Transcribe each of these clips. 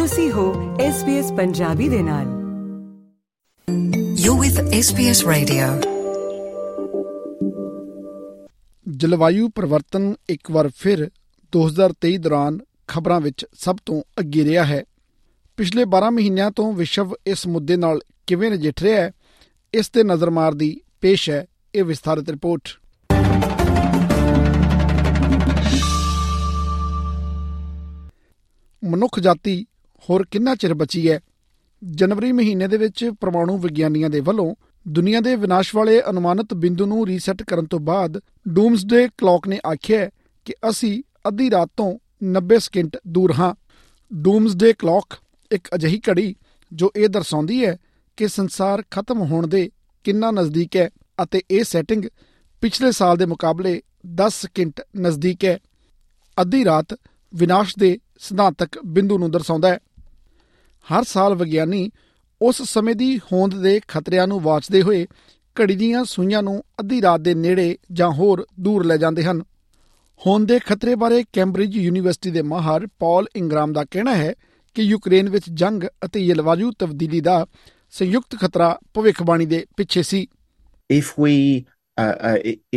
ਤੁਸੀਂ ਹੋ SBS ਪੰਜਾਬੀ ਦੇ ਨਾਲ। You're with SBS Radio। ਜਲਵਾਯੂ ਪਰਿਵਰਤਨ ਇੱਕ ਵਾਰ ਫਿਰ 2023 ਦੌਰਾਨ ਖਬਰਾਂ ਵਿੱਚ ਸਭ ਤੋਂ ਅੱਗੇ ਰਿਹਾ ਹੈ। ਪਿਛਲੇ 12 ਮਹੀਨਿਆਂ ਤੋਂ ਵਿਸ਼ਵ ਇਸ ਮੁੱਦੇ ਨਾਲ ਕਿਵੇਂ ਨਜਿੱਠ ਰਿਹਾ ਹੈ, ਇਸ ਤੇ ਨਜ਼ਰ ਮਾਰ ਦੀ ਪੇਸ਼ ਹੈ ਇਹ ਵਿਸਥਾਰਿਤ ਰਿਪੋਰਟ। ਮਨੁੱਖ ਜਾਤੀ ਹੋਰ ਕਿੰਨਾ ਚਿਰ ਬਚੀ ਹੈ? ਜਨਵਰੀ ਮਹੀਨੇ ਦੇ ਵਿੱਚ ਪ੍ਰਮਾਣੂ ਵਿਗਿਆਨੀਆਂ ਦੇ ਵੱਲੋਂ ਦੁਨੀਆ ਦੇ ਵਿਨਾਸ਼ ਵਾਲੇ ਅਨੁਮਾਨਿਤ ਬਿੰਦੂ ਨੂੰ ਰੀਸੈਟ ਕਰਨ ਤੋਂ ਬਾਅਦ ਡੂਮਸਡੇ ਕਲੌਕ ਨੇ ਆਖਿਆ ਕਿ ਅਸੀਂ ਅੱਧੀ ਰਾਤ ਤੋਂ 90 ਸਕਿੰਟ ਦੂਰ ਹਾਂ। ਡੂਮਸਡੇ ਕਲੌਕ ਇੱਕ ਅਜਿਹੀ ਘੜੀ ਜੋ ਇਹ ਦਰਸਾਉਂਦੀ ਹੈ ਕਿ ਸੰਸਾਰ ਖਤਮ ਹੋਣ ਦੇ ਕਿੰਨਾ ਨਜ਼ਦੀਕ ਹੈ ਅਤੇ ਇਹ ਸੈਟਿੰਗ ਪਿਛਲੇ ਸਾਲ ਦੇ ਮੁਕਾਬਲੇ 10 ਸਕਿੰਟ ਨਜ਼ਦੀਕ ਹੈ। ਅੱਧੀ ਰਾਤ ਵਿਨਾਸ਼ ਦੇ ਸਿਧਾਂਤਕ ਬਿੰਦੂ ਨੂੰ ਦਰਸਾਉਂਦਾ ਹੈ। ਹਰ ਸਾਲ ਵਿਗਿਆਨੀ ਉਸ ਸਮੇਂ ਦੀ ਹੋਂਦ ਦੇ ਖਤਰਿਆਂ ਨੂੰ ਵਾਚਦੇ ਹੋਏ ਘੜੀ ਦੀਆਂ ਸੂਈਆਂ ਨੂੰ ਅੱਧੀ ਰਾਤ ਦੇ ਨੇੜੇ ਜਾਂ ਹੋਰ ਦੂਰ ਲੈ ਜਾਂਦੇ ਹਨ। ਹੋਂਦ ਦੇ ਖਤਰੇ ਬਾਰੇ ਕੈਂਬਰਿਜ ਯੂਨੀਵਰਸਿਟੀ ਦੇ ਮਾਹਰ ਪੌਲ ਇੰਗਰਾਮ ਦਾ ਕਹਿਣਾ ਹੈ ਕਿ ਯੂਕਰੇਨ ਵਿੱਚ ਜੰਗ ਅਤੇ ਜਲਵਾਯੂ ਤਬਦੀਲੀ ਦਾ ਸੰਯੁਕਤ ਖਤਰਾ ਭਵਿੱਖਬਾਣੀ ਦੇ ਪਿੱਛੇ ਸੀ।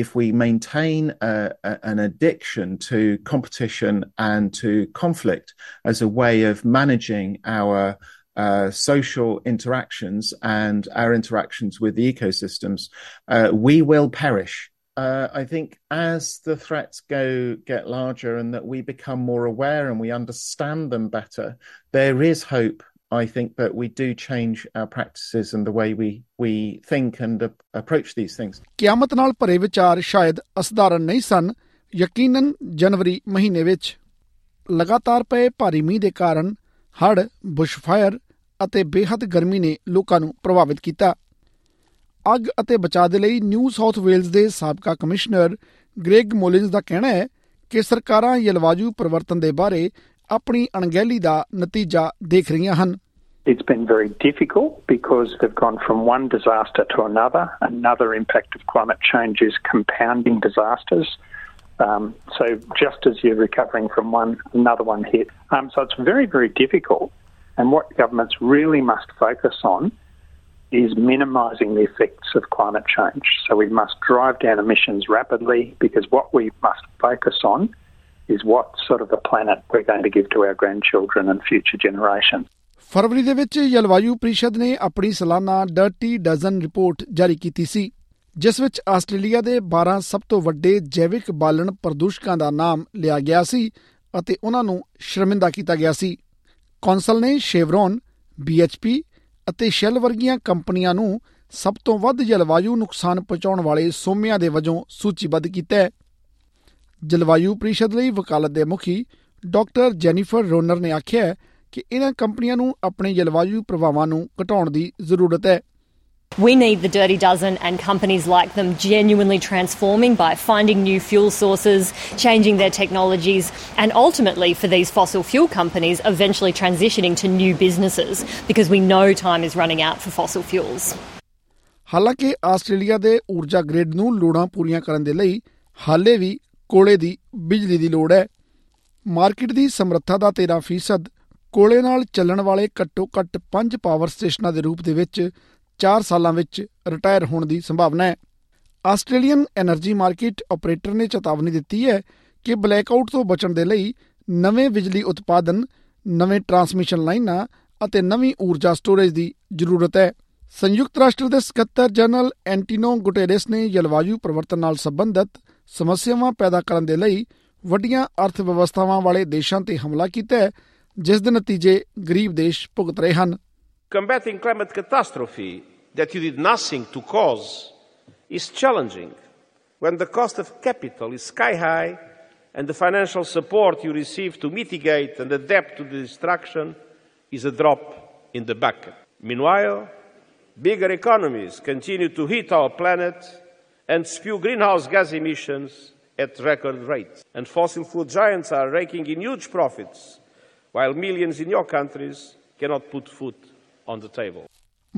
If we maintain an addiction to competition and to conflict as a way of managing our social interactions and our interactions with the ecosystems, we will perish. I think as the threats get larger and that we become more aware and we understand them better, there is hope. I think that we do change our practices and the way we think and approach these things. Qayamat ਨਾਲ ਭਰੇ ਵਿਚਾਰ ਸ਼ਾਇਦ ਅਸਧਾਰਨ ਨਹੀਂ ਸਨ। ਯਕੀਨਨ ਜਨਵਰੀ ਮਹੀਨੇ ਵਿੱਚ ਲਗਾਤਾਰ ਪਏ ਭਾਰੀ ਮੀਂਹ ਦੇ ਕਾਰਨ ਹੜ੍ਹ, ਬੁਸ਼ਫਾਇਰ ਅਤੇ ਬੇਹੱਦ ਗਰਮੀ ਨੇ ਲੋਕਾਂ ਨੂੰ ਪ੍ਰਭਾਵਿਤ ਕੀਤਾ। ਅੱਗ ਅਤੇ ਬਚਾਅ ਦੇ ਲਈ ਨਿਊ ਸਾਊਥ ਵੇਲਜ਼ ਦੇ ਸਾਬਕਾ ਕਮਿਸ਼ਨਰ ਗ੍ਰੈਗ ਮੁਲਿਨਜ਼ ਦਾ ਕਹਿਣਾ ਹੈ ਕਿ ਸਰਕਾਰਾਂ ਜਲਵਾਯੂ ਪਰਿਵਰਤਨ ਦੇ ਬਾਰੇ ਆਪਣੀ ਅਣਗਹਿਲੀ ਦਾ ਨਤੀਜਾ ਦੇਖ ਰਹੀਆਂ ਹਨ। It's been very difficult because they've gone from one disaster to another. Another impact of climate change is compounding disasters. So just as you're recovering from one, another one hit. So it's very, very difficult. And what governments really must focus on is minimising the effects of climate change. So we must drive down emissions rapidly because what we must focus on is what sort of a planet we're going to give to our grandchildren and future generations. ਫਰਵਰੀ ਦੇ ਵਿੱਚ ਜਲਵਾਯੂ ਪਰਿਸ਼ਦ ਨੇ ਆਪਣੀ ਸਾਲਾਨਾ dirty dozen report ਜਾਰੀ ਕੀਤੀ ਸੀ, ਜਿਸ ਵਿੱਚ ਆਸਟ੍ਰੇਲੀਆ ਦੇ 12 ਸਭ ਤੋਂ ਵੱਡੇ ਜੈਵਿਕ ਬਾਲਣ ਪ੍ਰਦੂਸ਼ਕਾਂ ਦਾ ਨਾਮ ਲਿਆ ਗਿਆ ਸੀ ਅਤੇ ਉਹਨਾਂ ਨੂੰ ਸ਼ਰਮਿੰਦਾ ਕੀਤਾ ਗਿਆ ਸੀ। ਕੌਂਸਲ ਨੇ ਸ਼ੇਵਰੋਨ, BHP ਅਤੇ ਸ਼ੈਲ ਵਰਗੀਆਂ ਕੰਪਨੀਆਂ ਨੂੰ ਸਭ ਤੋਂ ਵੱਧ ਜਲਵਾਯੂ ਨੁਕਸਾਨ ਪਹੁੰਚਾਉਣ ਵਾਲੇ ਸੋਮਿਆਂ ਦੇ ਵਜੋਂ ਸੂਚੀਬੱਧ ਕੀਤਾ ਹੈ। ਜਲਵਾਯੂ ਪਰਿਸ਼ਦ ਲਈ ਵਕਾਲਤ ਦੇ ਮੁਖੀ ਡਾਕਟਰ ਜੈਨੀਫਰ ਰੋਨਰ ਨੇ ਆਖਿਆ ਕਿ ਇਹਨਾਂ ਕੰਪਨੀਆਂ ਨੂੰ ਆਪਣੇ ਜਲਵਾਯੂ ਪ੍ਰਭਾਵਾਂ ਨੂੰ ਘਟਾਉਣ ਦੀ ਜ਼ਰੂਰਤ ਹੈ। We need the dirty dozen and companies like them genuinely transforming by finding new fuel sources, changing their technologies, and ultimately for these fossil fuel companies eventually transitioning to new businesses because we know time is running out for fossil fuels. ਹਾਲਾਂਕਿ Australia ਦੇ ਊਰਜਾ grid ਨੂੰ ਲੋੜਾਂ ਪੂਰੀਆਂ ਕਰਨ ਦੇ ਲਈ ਹਾਲੇ ਵੀ ਕੋਲੇ ਦੀ ਬਿਜਲੀ ਦੀ ਲੋੜ ਹੈ। ਮਾਰਕੀਟ ਦੀ ਸਮਰੱਥਾ ਦਾ 13% ਕੋਲੇ ਨਾਲ ਚੱਲਣ ਵਾਲੇ ਘੱਟੋ ਘੱਟ 5 ਪਾਵਰ ਸਟੇਸ਼ਨਾਂ ਦੇ ਰੂਪ ਦੇ ਵਿੱਚ 4 ਸਾਲਾਂ ਵਿੱਚ ਰਿਟਾਇਰ ਹੋਣ ਦੀ ਸੰਭਾਵਨਾ ਹੈ। ਆਸਟ੍ਰੇਲੀਅਨ ਐਨਰਜੀ ਮਾਰਕੀਟ ਆਪਰੇਟਰ ਨੇ ਚੇਤਾਵਨੀ ਦਿੱਤੀ ਹੈ ਕਿ ਬਲੈਕਆਊਟ ਤੋਂ ਬਚਣ ਦੇ ਲਈ ਨਵੇਂ ਬਿਜਲੀ ਉਤਪਾਦਨ, ਨਵੇਂ ਟਰਾਂਸਮਿਸ਼ਨ ਲਾਈਨਾਂ ਅਤੇ ਨਵੀਂ ਊਰਜਾ ਸਟੋਰੇਜ ਦੀ ਜ਼ਰੂਰਤ ਹੈ। ਸੰਯੁਕਤ ਰਾਸ਼ਟਰ ਦੇ ਸਕੱਤਰ ਜਨਰਲ ਐਂਟੋਨੀਓ ਗੁਟੇਰੇਸ ਨੇ ਜਲਵਾਯੂ ਪਰਿਵਰਤਨ ਨਾਲ ਸੰਬੰਧਿਤ ਸਮੱਸਿਆਵਾਂ ਪੈਦਾ ਕਰਨ ਦੇ ਲਈ ਵੱਡੀਆਂ ਅਰਥ ਵਿਵਸਥਾਵਾਂ ਵਾਲੇ ਦੇਸ਼ਾਂ ਤੇ ਹਮਲਾ ਕੀਤਾ ਹੈ, ਜਿਸ ਦੇ ਨਤੀਜੇ ਗਰੀਬ ਦੇਸ਼ ਭੁਗਤ ਰਹੇ ਹਨ। Combating climate catastrophe that you did nothing to cause is challenging when the cost of capital is sky high and the financial support you receive to mitigate and adapt to the destruction is a drop in the bucket. Meanwhile, bigger economies continue to heat our planet and spew greenhouse gas emissions at record rates. And fossil fuel giants are raking in huge profits, while millions in your countries cannot put food on the table.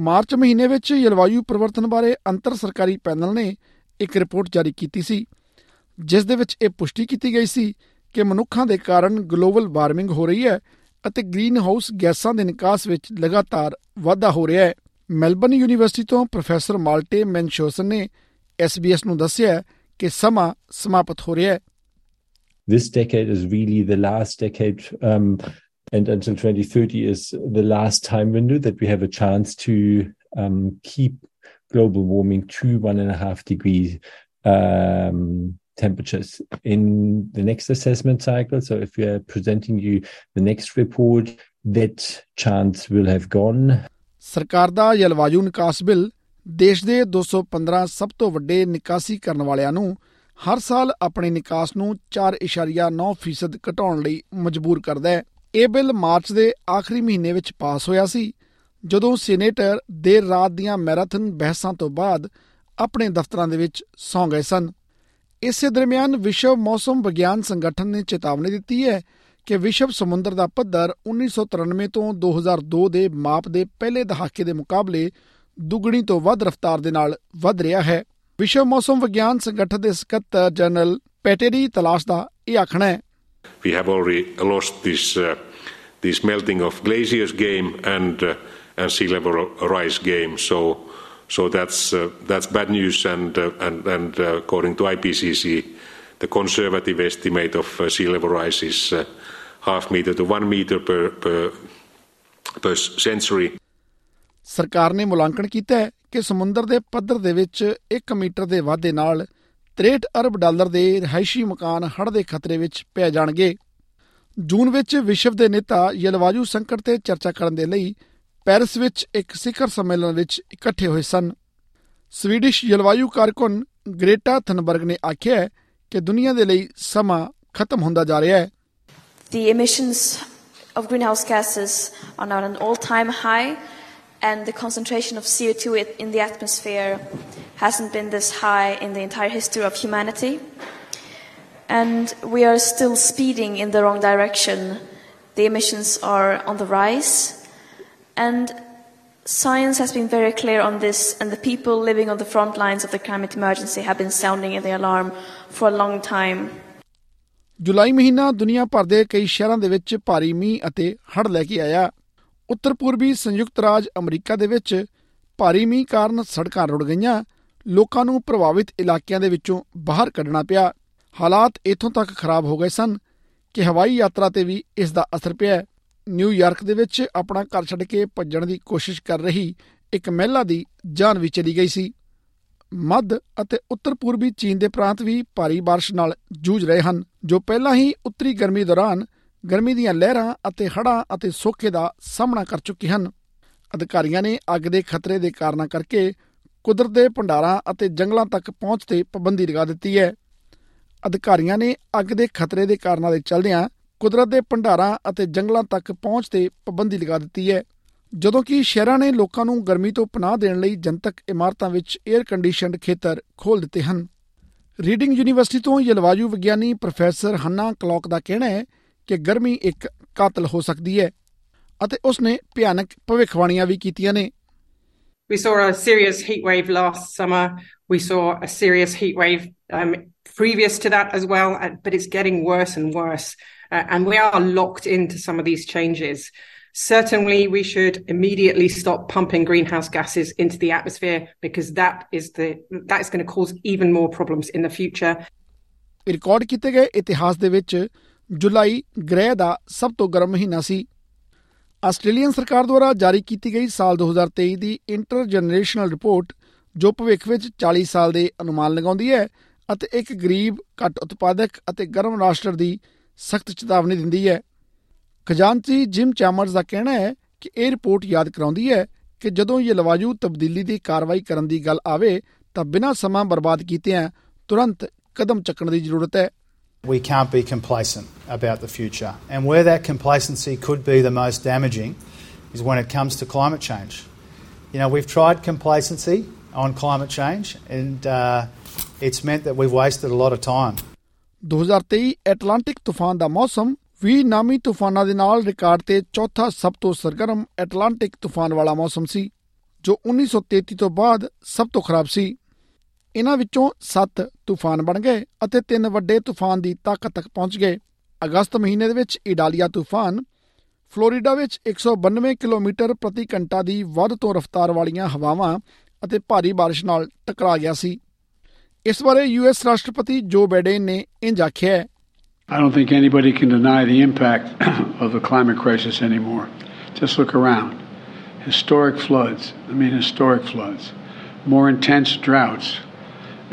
March ਮਹੀਨੇ ਵਿੱਚ ਜਲਵਾਯੂ ਪਰਿਵਰਤਨ ਬਾਰੇ ਅੰਤਰ ਸਰਕਾਰੀ panel ਨੇ ਇੱਕ report ਜਾਰੀ ਕੀਤੀ ਸੀ, ਜਿਸ ਦੇ ਵਿੱਚ ਇਹ ਪੁਸ਼ਟੀ ਕੀਤੀ ਗਈ ਸੀ ਕਿ ਮਨੁੱਖਾਂ ਦੇ ਕਾਰਨ ਗਲੋਬਲ ਵਾਰਮਿੰਗ ਹੋ ਰਹੀ ਹੈ ਅਤੇ ਗ੍ਰੀਨ ਹਾਊਸ ਗੈਸਾਂ ਦੇ ਨਿਕਾਸ ਵਿੱਚ ਲਗਾਤਾਰ ਵਾਧਾ ਹੋ ਰਿਹਾ ਹੈ। ਮੈਲਬਰਨ ਯੂਨੀਵਰਸਿਟੀ ਤੋਂ ਪ੍ਰੋਫੈਸਰ ਮਾਲਟੇ ਮੈਨਸ਼ੋਸਨ ਨੇ SBS ਨੂੰ ਦੱਸਿਆ ਕਿ ਸਮਾਂ ਸਮਾਪਤ ਹੋ ਰਿਹਾ ਹੈ। This decade is really the last decade, and until 2030 is the last time window that we have a chance to keep global warming to 1.5 degree temperatures. In the next assessment cycle, so if we are presenting you the next report, that chance will have gone. ਸਰਕਾਰ ਦਾ ਜਲਵਾਯੂ ਨਿਕਾਸ bill ਦੇਸ਼ ਦੇ 215 ਸਭ ਤੋਂ ਵੱਡੇ ਨਿਕਾਸੀ ਕਰਨ ਵਾਲਿਆਂ ਨੂੰ ਹਰ ਸਾਲ ਆਪਣੇ ਨਿਕਾਸ ਨੂੰ 4.9% ਘਟਾਉਣ ਲਈ ਮਜਬੂਰ ਕਰਦਾ ਹੈ। ਇਹ ਬਿੱਲ ਮਾਰਚ ਦੇ ਆਖਰੀ ਮਹੀਨੇ ਵਿੱਚ ਪਾਸ ਹੋਇਆ ਸੀ, ਜਦੋਂ ਸੀਨੇਟਰ ਦੇਰ ਰਾਤ ਦੀਆਂ ਮੈਰਾਥਨ ਬਹਿਸਾਂ ਤੋਂ ਬਾਅਦ ਆਪਣੇ ਦਫ਼ਤਰਾਂ ਦੇ ਵਿੱਚ ਸੌਂ ਗਏ ਸਨ। ਇਸੇ ਦਰਮਿਆਨ ਵਿਸ਼ਵ ਮੌਸਮ ਵਿਗਿਆਨ ਸੰਗਠਨ ਨੇ ਚੇਤਾਵਨੀ ਦਿੱਤੀ ਹੈ ਕਿ ਵਿਸ਼ਵ ਸਮੁੰਦਰ ਦਾ ਪੱਧਰ 1993 ਤੋਂ 2002 ਦੇ ਮਾਪ ਦੇ ਪਹਿਲੇ ਦਹਾਕੇ ਦੇ ਮੁਕਾਬਲੇ ਦੁੱਗਣੀ ਤੋਂ ਵੱਧ ਰਫ਼ਤਾਰ ਦੇ ਨਾਲ ਵੱਧ ਰਿਹਾ ਹੈ। ਵਿਸ਼ਵ ਮੌਸਮ ਵਿਗਿਆਨ ਸੰਗਠਨ ਦੇ ਸਕੱਤਰ ਜਨਰਲ ਪੈਟੇਰੀ ਤਲਾਸ਼ ਦਾ ਇਹ ਆਖਣਾ ਹੈ। We have already lost this melting of glaciers game and sea level rise game, so that's bad news, and according to IPCC, the conservative estimate of sea level rise is half meter to 1 meter per century. ਸਰਕਾਰ ਨੇ ਮੁਲਾਂਕਣ ਕੀਤਾ ਹੈ ਕਿ ਸਮੁੰਦਰ ਦੇ ਪੱਧਰ ਦੇ ਵਿੱਚ 1 ਮੀਟਰ ਦੇ ਵਾਧੇ ਨਾਲ $63 ਅਰਬ ਦੇ ਰਿਹਾਇਸ਼ੀ ਮਕਾਨ ਹੜ੍ਹ ਦੇ ਖਤਰੇ ਵਿੱਚ ਪੈ ਜਾਣਗੇ। ਜੂਨ ਵਿੱਚ ਵਿਸ਼ਵ ਦੇ ਨੇਤਾ ਜਲਵਾਯੂ ਸੰਕਟ ਤੇ ਚਰਚਾ ਕਰਨ ਦੇ ਲਈ ਪੈਰਿਸ ਵਿੱਚ ਇੱਕ ਸਿਖਰ ਸੰਮੇਲਨ ਵਿੱਚ ਇਕੱਠੇ ਹੋਏ ਸਨ। ਸਵੀਡਿਸ਼ ਜਲਵਾਯੂ ਕਾਰਕੁਨ ਗ੍ਰੇਟਾ ਥਨਬਰਗ ਨੇ ਆਖਿਆ ਕਿ ਦੁਨੀਆ ਦੇ ਲਈ ਸਮਾਂ ਖਤਮ ਹੁੰਦਾ ਜਾ ਰਿਹਾ ਹੈ। The emissions of greenhouse gases are now at an all-time high, and the concentration of CO2 in the atmosphere hasn't been this high in the entire history of humanity, and we are still speeding in the wrong direction. The emissions are on the rise, and science has been very clear on this, and the people living on the front lines of the climate emergency have been sounding the alarm for a long time. ਜੁਲਾਈ ਮਹੀਨਾ ਦੁਨੀਆ ਭਰ ਦੇ ਕਈ ਸ਼ਹਿਰਾਂ ਦੇ ਵਿੱਚ ਭਾਰੀ ਮੀਂਹ ਅਤੇ ਹੜ੍ਹ ਲੈ ਕੇ ਆਇਆ। ਉੱਤਰ ਪੂਰਬੀ ਸੰਯੁਕਤ ਰਾਜ ਅਮਰੀਕਾ ਦੇ ਵਿੱਚ ਭਾਰੀ ਮੀਂਹ ਕਾਰਨ ਸੜਕਾਂ ਰੁੜ ਗਈਆਂ, ਲੋਕਾਂ ਨੂੰ ਪ੍ਰਭਾਵਿਤ ਇਲਾਕਿਆਂ ਦੇ ਵਿੱਚੋਂ ਬਾਹਰ ਕੱਢਣਾ ਪਿਆ। ਹਾਲਾਤ ਇੱਥੋਂ ਤੱਕ ਖਰਾਬ ਹੋ ਗਏ ਸਨ ਕਿ ਹਵਾਈ ਯਾਤਰਾ 'ਤੇ ਵੀ ਇਸ ਦਾ ਅਸਰ ਪਿਆ। ਨਿਊਯਾਰਕ ਦੇ ਵਿੱਚ ਆਪਣਾ ਘਰ ਛੱਡ ਕੇ ਭੱਜਣ ਦੀ ਕੋਸ਼ਿਸ਼ ਕਰ ਰਹੀ ਇੱਕ ਮਹਿਲਾ ਦੀ ਜਾਨ ਵੀ ਚਲੀ ਗਈ ਸੀ। ਮੱਧ ਅਤੇ ਉੱਤਰ ਪੂਰਬੀ ਚੀਨ ਦੇ ਪ੍ਰਾਂਤ ਵੀ ਭਾਰੀ ਬਾਰਿਸ਼ ਨਾਲ ਜੂਝ ਰਹੇ ਹਨ, ਜੋ ਪਹਿਲਾਂ ਹੀ ਉੱਤਰੀ ਗਰਮੀ ਦੌਰਾਨ ਗਰਮੀ ਦੀਆਂ ਲਹਿਰਾਂ ਅਤੇ ਹੜ੍ਹਾਂ ਅਤੇ ਸੋਕੇ ਦਾ ਸਾਹਮਣਾ ਕਰ ਚੁੱਕੇ ਹਨ। ਅਧਿਕਾਰੀਆਂ ਨੇ ਅੱਗ ਦੇ ਖਤਰੇ ਦੇ ਕਾਰਨਾਂ ਕਰਕੇ ਕੁਦਰਤ ਦੇ ਭੰਡਾਰਾਂ ਅਤੇ ਜੰਗਲਾਂ ਤੱਕ ਪਹੁੰਚ 'ਤੇ ਪਾਬੰਦੀ ਲਗਾ ਦਿੱਤੀ ਹੈ। ਅਧਿਕਾਰੀਆਂ ਨੇ ਅੱਗ ਦੇ ਖਤਰੇ ਦੇ ਕਾਰਨਾਂ ਦੇ ਚੱਲਦਿਆਂ ਕੁਦਰਤ ਦੇ ਭੰਡਾਰਾਂ ਅਤੇ ਜੰਗਲਾਂ ਤੱਕ ਪਹੁੰਚ 'ਤੇ ਪਾਬੰਦੀ ਲਗਾ ਦਿੱਤੀ ਹੈ, ਜਦੋਂ ਕਿ ਸ਼ਹਿਰਾਂ ਨੇ ਲੋਕਾਂ ਨੂੰ ਗਰਮੀ ਤੋਂ ਪਨਾਹ ਦੇਣ ਲਈ ਜਨਤਕ ਇਮਾਰਤਾਂ ਵਿੱਚ ਏਅਰ ਕੰਡੀਸ਼ਨਡ ਖੇਤਰ ਖੋਲ੍ਹ ਦਿੱਤੇ ਹਨ। ਰੀਡਿੰਗ ਯੂਨੀਵਰਸਿਟੀ ਤੋਂ ਜਲਵਾਯੂ ਵਿਗਿਆਨੀ ਪ੍ਰੋਫੈਸਰ ਹੰਨਾ ਕਲੌਕ ਦਾ ਕਹਿਣਾ ਹੈ ਕਿ ਗਰਮੀ ਇੱਕ ਕਾਤਲ ਹੋ ਸਕਦੀ ਹੈ, ਅਤੇ ਉਸਨੇ ਭਿਆਨਕ ਭਵਿੱਖਬਾਣੀਆਂ ਵੀ ਕੀਤੀਆਂ ਨੇ। We saw a serious heat wave last summer. We saw a serious heat wave previous to that as well, but it's getting worse and worse. And we are locked into some of these changes. Certainly, we should immediately stop pumping greenhouse gases into the atmosphere because that is going to cause even more problems in the future. Record ਕੀਤੇ ਗਏ ਇਤਿਹਾਸ ਦੇ ਵਿੱਚ ਜੁਲਾਈ ਗ੍ਰਹਿ ਦਾ ਸਭ ਤੋਂ ਗਰਮ ਮਹੀਨਾ ਸੀ। ਆਸਟ੍ਰੇਲੀਅਨ ਸਰਕਾਰ ਦੁਆਰਾ ਜਾਰੀ ਕੀਤੀ ਗਈ ਸਾਲ 2023 ਦੀ ਇੰਟਰ ਜਨਰੇਸ਼ਨਲ ਰਿਪੋਰਟ, ਜੋ ਭਵਿੱਖ ਵਿੱਚ 40 ਸਾਲ ਦੇ ਅਨੁਮਾਨ ਲਗਾਉਂਦੀ ਹੈ ਅਤੇ ਇੱਕ ਗਰੀਬ, ਘੱਟ ਉਤਪਾਦਕ ਅਤੇ ਗਰਮ ਰਾਸ਼ਟਰ ਦੀ ਸਖਤ ਚੇਤਾਵਨੀ ਦਿੰਦੀ ਹੈ। ਖਜ਼ਾਨਚੀ ਜਿਮ ਚੈਮਰਜ਼ ਦਾ ਕਹਿਣਾ ਹੈ ਕਿ ਇਹ ਰਿਪੋਰਟ ਯਾਦ ਕਰਾਉਂਦੀ ਹੈ ਕਿ ਜਦੋਂ ਜਲਵਾਯੂ ਤਬਦੀਲੀ ਦੀ ਕਾਰਵਾਈ ਕਰਨ ਦੀ ਗੱਲ ਆਵੇ ਤਾਂ ਬਿਨਾਂ ਸਮਾਂ ਬਰਬਾਦ ਕੀਤਿਆਂ ਤੁਰੰਤ ਕਦਮ ਚੱਕਣ ਦੀ ਜ਼ਰੂਰਤ ਹੈ। We can't be complacent about the future, and where that complacency could be the most damaging is when it comes to climate change. You know, we've tried complacency on climate change, and it's meant that we've wasted a lot of time. 2023 Atlantic ਤੂਫਾਨ ਦਾ ਮੌਸਮ 20 ਨਾਮੀ ਤੂਫਾਨਾਂ ਦੇ ਨਾਲ record ਤੇ ਚੌਥਾ ਸਭ ਤੋਂ ਸਰਗਰਮ ਐਟਲਾਂਟਿਕ ਤੂਫਾਨ ਵਾਲਾ ਮੌਸਮ ਸੀ, ਜੋ 1933 ਤੋਂ ਬਾਅਦ ਸਭ ਤੋਂ ਖਰਾਬ ਸੀ। ਇਹਨਾਂ ਵਿੱਚੋਂ 7 ਤੂਫਾਨ ਬਣ ਗਏ ਅਤੇ 3 ਵੱਡੇ ਤੂਫਾਨ ਦੀ ਤਾਕਤ ਤੱਕ ਪਹੁੰਚ ਗਏ। ਅਗਸਤ ਮਹੀਨੇ ਦੇ ਵਿੱਚ ਇਡਾਲੀਆ ਤੂਫਾਨ ਫਲੋਰੀਡਾ ਵਿੱਚ 192 ਕਿਲੋਮੀਟਰ ਪ੍ਰਤੀ ਘੰਟਾ ਦੀ ਵੱਧ ਤੋਂ ਰਫ਼ਤਾਰ ਵਾਲੀਆਂ ਹਵਾਵਾਂ ਅਤੇ ਭਾਰੀ ਬਾਰਿਸ਼ ਨਾਲ ਟਕਰਾ ਗਿਆ ਸੀ। ਇਸ ਬਾਰੇ ਯੂਐਸ ਰਾਸ਼ਟਰਪਤੀ ਜੋ ਬਾਈਡਨ ਨੇ ਇੰਝ ਆਖਿਆ, I don't think anybody can deny the impact of the climate crisis anymore. Just look around. Historic floods, more intense droughts,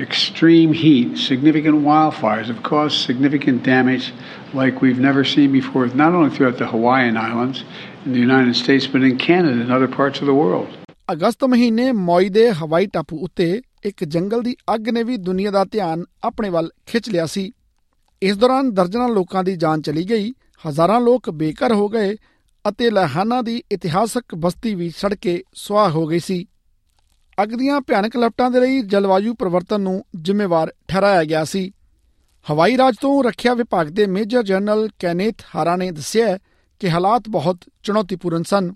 extreme heat, significant wildfires have caused significant damage like we've never seen before, not only throughout the Hawaiian Islands in the United States, but in Canada and other parts of the world. ਅਗਸਤ ਮਹੀਨੇ Maui ਦੇ ਹਵਾਈ ਟਾਪੂ ਉੱਤੇ ਇੱਕ ਜੰਗਲ ਦੀ ਅੱਗ ਨੇ ਵੀ ਦੁਨੀਆ ਦਾ ਧਿਆਨ ਆਪਣੇ ਵੱਲ ਖਿੱਚ ਲਿਆ ਸੀ। ਇਸ ਦੌਰਾਨ ਦਰਜਨਾਂ ਲੋਕਾਂ ਦੀ ਜਾਨ ਚਲੀ ਗਈ, ਹਜ਼ਾਰਾਂ ਲੋਕ ਬੇਘਰ ਹੋ ਗਏ ਅਤੇ ਲਾਹਾਨਾ ਦੀ ਇਤਿਹਾਸਕ ਬਸਤੀ ਵੀ ਸੜ ਕੇ ਸੁਆਹ ਹੋ ਗਈ ਸੀ। ਅੱਗ ਦੀਆਂ ਭਿਆਨਕ ਲਪਟਾਂ ਦੇ ਲਈ ਜਲਵਾਯੂ ਪਰਿਵਰਤਨ ਨੂੰ ਜ਼ਿੰਮੇਵਾਰ ਠਹਿਰਾਇਆ ਗਿਆ ਸੀ। ਹਵਾਈ ਰਾਜ ਤੋਂ ਰੱਖਿਆ ਵਿਭਾਗ ਦੇ ਮੇਜਰ ਜਨਰਲ ਕੈਨੇਥ ਹਾਰਾ ਨੇ ਦੱਸਿਆ ਕਿ ਹਾਲਾਤ ਬਹੁਤ ਚੁਣੌਤੀਪੂਰਨ ਸਨ।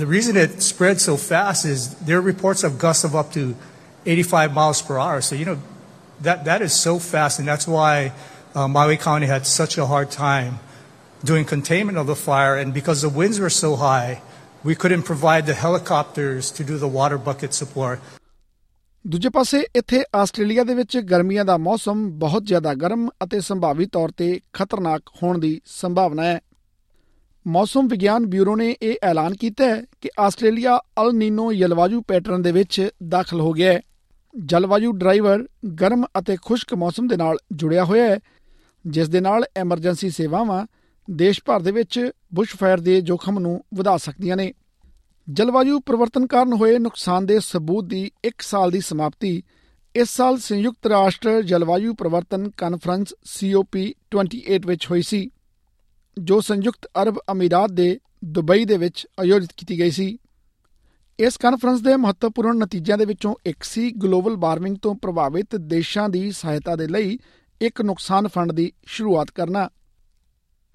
The reason it spread so fast is there are reports of gusts of up to 85 miles per hour. So, that is so fast, and that's why Maui County had such a hard time doing containment of the fire. And because the winds were so high, we couldn't provide the helicopters to do the water bucket support. ਦੂਜੇ ਪਾਸੇ ਇੱਥੇ Australia ਦੇ ਵਿੱਚ ਗਰਮੀਆਂ ਦਾ ਮੌਸਮ ਬਹੁਤ ਜ਼ਿਆਦਾ ਗਰਮ ਅਤੇ ਸੰਭਾਵੀ ਤੌਰ ਤੇ ਖਤਰਨਾਕ ਹੋਣ ਦੀ ਸੰਭਾਵਨਾ ਹੈ। ਮੌਸਮ ਵਿਗਿਆਨ ਬਿਊਰੋ ਨੇ ਇਹ ਐਲਾਨ ਕੀਤਾ ਹੈ ਕਿ ਆਸਟ੍ਰੇਲੀਆ ਅਲ ਨੀਨੋ ਜਲਵਾਯੂ ਪੈਟਰਨ ਦੇ ਵਿੱਚ ਦਾਖਲ ਹੋ ਗਿਆ ਹੈ। ਜਲਵਾਯੂ ਡਰਾਈਵਰ ਗਰਮ ਅਤੇ ਖੁਸ਼ਕ ਮੌਸਮ ਦੇ ਨਾਲ ਜੁੜਿਆ ਹੋਇਆ ਹੈ, ਜਿਸ ਦੇ ਨਾਲ ਐਮਰਜੈਂਸੀ ਸੇਵਾਵਾਂ ਦੇਸ਼ ਭਰ ਦੇ ਵਿੱਚ ਬੁਸ਼ਫਾਇਰ ਦੇ ਜੋਖਮ ਨੂੰ ਵਧਾ ਸਕਦੀਆਂ ਨੇ। ਜਲਵਾਯੂ ਪਰਿਵਰਤਨ ਕਾਰਨ ਹੋਏ ਨੁਕਸਾਨ ਦੇ ਸਬੂਤ ਦੀ 1 ਸਾਲ ਦੀ ਸਮਾਪਤੀ ਇਸ ਸਾਲ ਸੰਯੁਕਤ ਰਾਸ਼ਟਰ ਜਲਵਾਯੂ ਪਰਿਵਰਤਨ ਕਾਨਫਰੰਸ COP28 ਵਿੱਚ ਹੋਈ ਸੀ, ਜੋ ਸੰਯੁਕਤ ਅਰਬ ਅਮੀਰਾਤ ਦੇ ਦੁਬਈ ਦੇ ਵਿੱਚ ਆਯੋਜਿਤ ਕੀਤੀ ਗਈ ਸੀ। ਇਸ ਕਾਨਫਰੰਸ ਦੇ ਮਹੱਤਵਪੂਰਨ ਨਤੀਜਿਆਂ ਦੇ ਵਿੱਚੋਂ ਇੱਕ ਸੀ ਗਲੋਬਲ ਵਾਰਮਿੰਗ ਤੋਂ ਪ੍ਰਭਾਵਿਤ ਦੇਸ਼ਾਂ ਦੀ ਸਹਾਇਤਾ ਦੇ ਲਈ ਇੱਕ ਨੁਕਸਾਨ ਫੰਡ ਦੀ ਸ਼ੁਰੂਆਤ ਕਰਨਾ।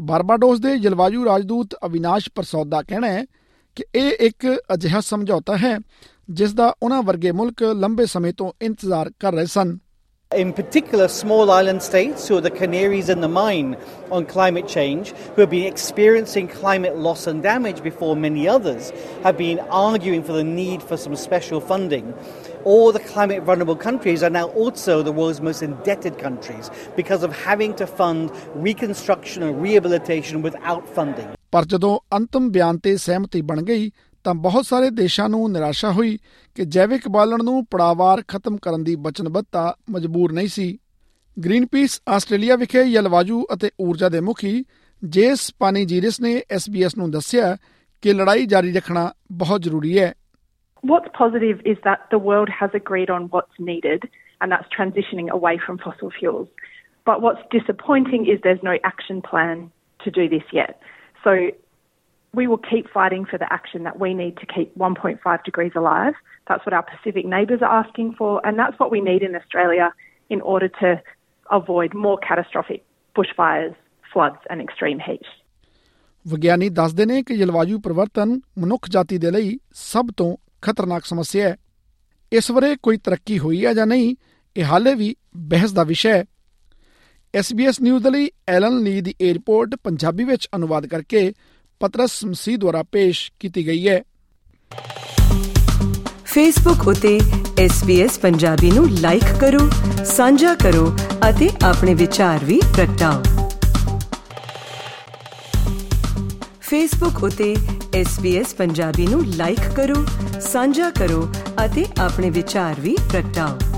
ਬਾਰਬਾਡੋਸ ਦੇ ਜਲਵਾਯੂ ਰਾਜਦੂਤ ਅਵਿਨਾਸ਼ ਪਰਸੌਦ ਦਾ ਕਹਿਣਾ ਹੈ ਕਿ ਇਹ ਇੱਕ ਅਜਿਹਾ ਸਮਝੌਤਾ ਹੈ ਜਿਸ ਦਾ ਉਹਨਾਂ ਵਰਗੇ ਮੁਲਕ ਲੰਬੇ ਸਮੇਂ ਤੋਂ ਇੰਤਜ਼ਾਰ ਕਰ ਰਹੇ ਸਨ। In particular, small island states who are the canaries in the mine on climate change, who have been experiencing climate loss and damage before many others, have been arguing for the need for some special funding. All the climate vulnerable countries are now also the world's most indebted countries because of having to fund reconstruction and rehabilitation without funding. ਪਰ ਜਦੋਂ ਅੰਤਮ ਬਿਆਨ ਤੇ ਸਹਿਮਤੀ ਬਣ ਗਈ ਤਾਂ ਬਹੁਤ ਸਾਰੇ ਦੇਸ਼ਾਂ ਨੂੰ ਨਿਰਾਸ਼ਾ ਹੋਈ ਕਿ ਜੈਵਿਕ ਬਾਲਣ ਨੂੰ ਪੜਾਵਾਰ ਖਤਮ ਕਰਨ ਦੀ ਵਚਨਬੱਧਤਾ ਮਜਬੂਰ ਨਹੀਂ ਸੀ। ਗ੍ਰੀਨਪੀਸ ਆਸਟ੍ਰੇਲੀਆ ਵਿਖੇ ਜਲਵਾਯੂ ਅਤੇ ਊਰਜਾ ਦੇ ਮੁਖੀ ਜੈਸ ਪਾਨੀ ਜੀਰਿਸ ਨੇ SBS ਨੂੰ ਦੱਸਿਆ ਕਿ ਲੜਾਈ ਜਾਰੀ ਰੱਖਣਾ ਬਹੁਤ ਜ਼ਰੂਰੀ ਹੈ। What's positive is that the world has agreed on what's needed, and that's transitioning away from fossil fuels. But what's disappointing is there's no action plan to do this yet. So we will keep fighting for the action that we need to keep 1.5 degrees alive. That's what our Pacific neighbours are asking for, and that's what we need in Australia in order to avoid more catastrophic bushfires, floods and extreme heat. ਵਿਗਿਆਨੀ ਦੱਸਦੇ ਨੇ ਕਿ ਜਲਵਾਯੂ ਪਰਿਵਰਤਨ ਮਨੁੱਖ ਜਾਤੀ ਦੇ ਲਈ ਸਭ ਤੋਂ ਖਤਰਨਾਕ ਸਮੱਸਿਆ ਹੈ। ਇਸ ਬਾਰੇ ਕੋਈ ਤਰੱਕੀ ਹੋਈ ਹੈ ਜਾਂ ਨਹੀਂ, ਇਹ ਹਾਲੇ ਵੀ ਬਹਿਸ ਦਾ ਵਿਸ਼ਾ ਹੈ। SBS ਨਿਊਜ਼ ਦੇ ਲਈ ਐਲਨ ਲੀ ਦੀ ਇਹ ਰਿਪੋਰਟ ਪੰਜਾਬੀ ਵਿੱਚ ਅਨੁਵਾਦ ਕਰਕੇ ਪਤਰਸ ਮਸੀਹ ਦੁਆਰਾ ਪੇਸ਼ ਕੀਤੀ ਗਈ ਹੈ। ਫੇਸਬੁੱਕ ਉਤੇ SBS ਪੰਜਾਬੀ ਨੂੰ ਲਾਈਕ ਕਰੋ, ਸਾਂਝਾ ਕਰੋ ਅਤੇ ਆਪਣੇ ਵਿਚਾਰ ਵੀ ਪ੍ਰਗਟਾਓ। ਫੇਸਬੁੱਕ ਉਤੇ SBS ਪੰਜਾਬੀ ਨੂੰ ਲਾਈਕ ਕਰੋ, ਸਾਂਝਾ ਕਰੋ ਅਤੇ ਆਪਣੇ ਵਿਚਾਰ ਵੀ ਪ੍ਰਗਟਾਓ।